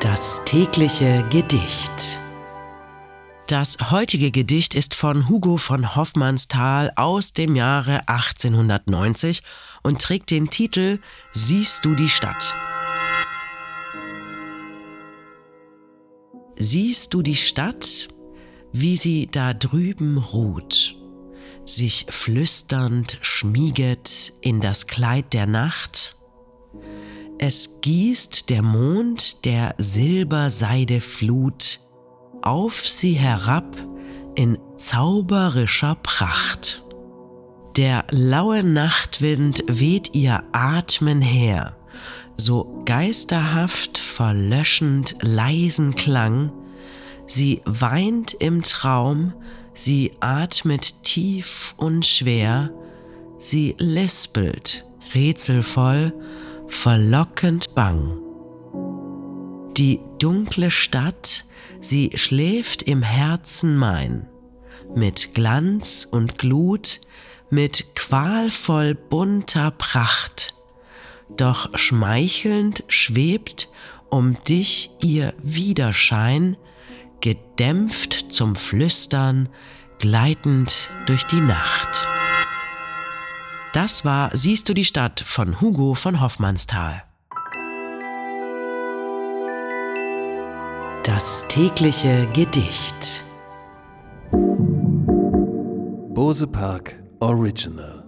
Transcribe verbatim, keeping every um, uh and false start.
Das tägliche Gedicht. Das heutige Gedicht ist von Hugo von Hofmannsthal aus dem Jahre achtzehnhundertneunzig und trägt den Titel »Siehst du die Stadt?« Siehst du die Stadt, wie sie da drüben ruht, sich flüsternd schmieget in das Kleid der Nacht? Es gießt der Mond der Silberseide Flut auf sie herab in zauberischer Pracht. Der laue Nachtwind weht ihr Atmen her, so geisterhaft verlöschend leisen Klang. Sie weint im Traum, sie atmet tief und schwer, sie lispelt, rätselvoll, verlockend bang. Die dunkle Stadt, sie schläft im Herzen mein, mit Glanz und Glut, mit qualvoll bunter Pracht. Doch schmeichelnd schwebt um dich ihr Widerschein, gedämpft zum Flüstern, gleitend durch die Nacht. Das war »Siehst du die Stadt?« von Hugo von Hofmannsthal. Das tägliche Gedicht. BosePark Original.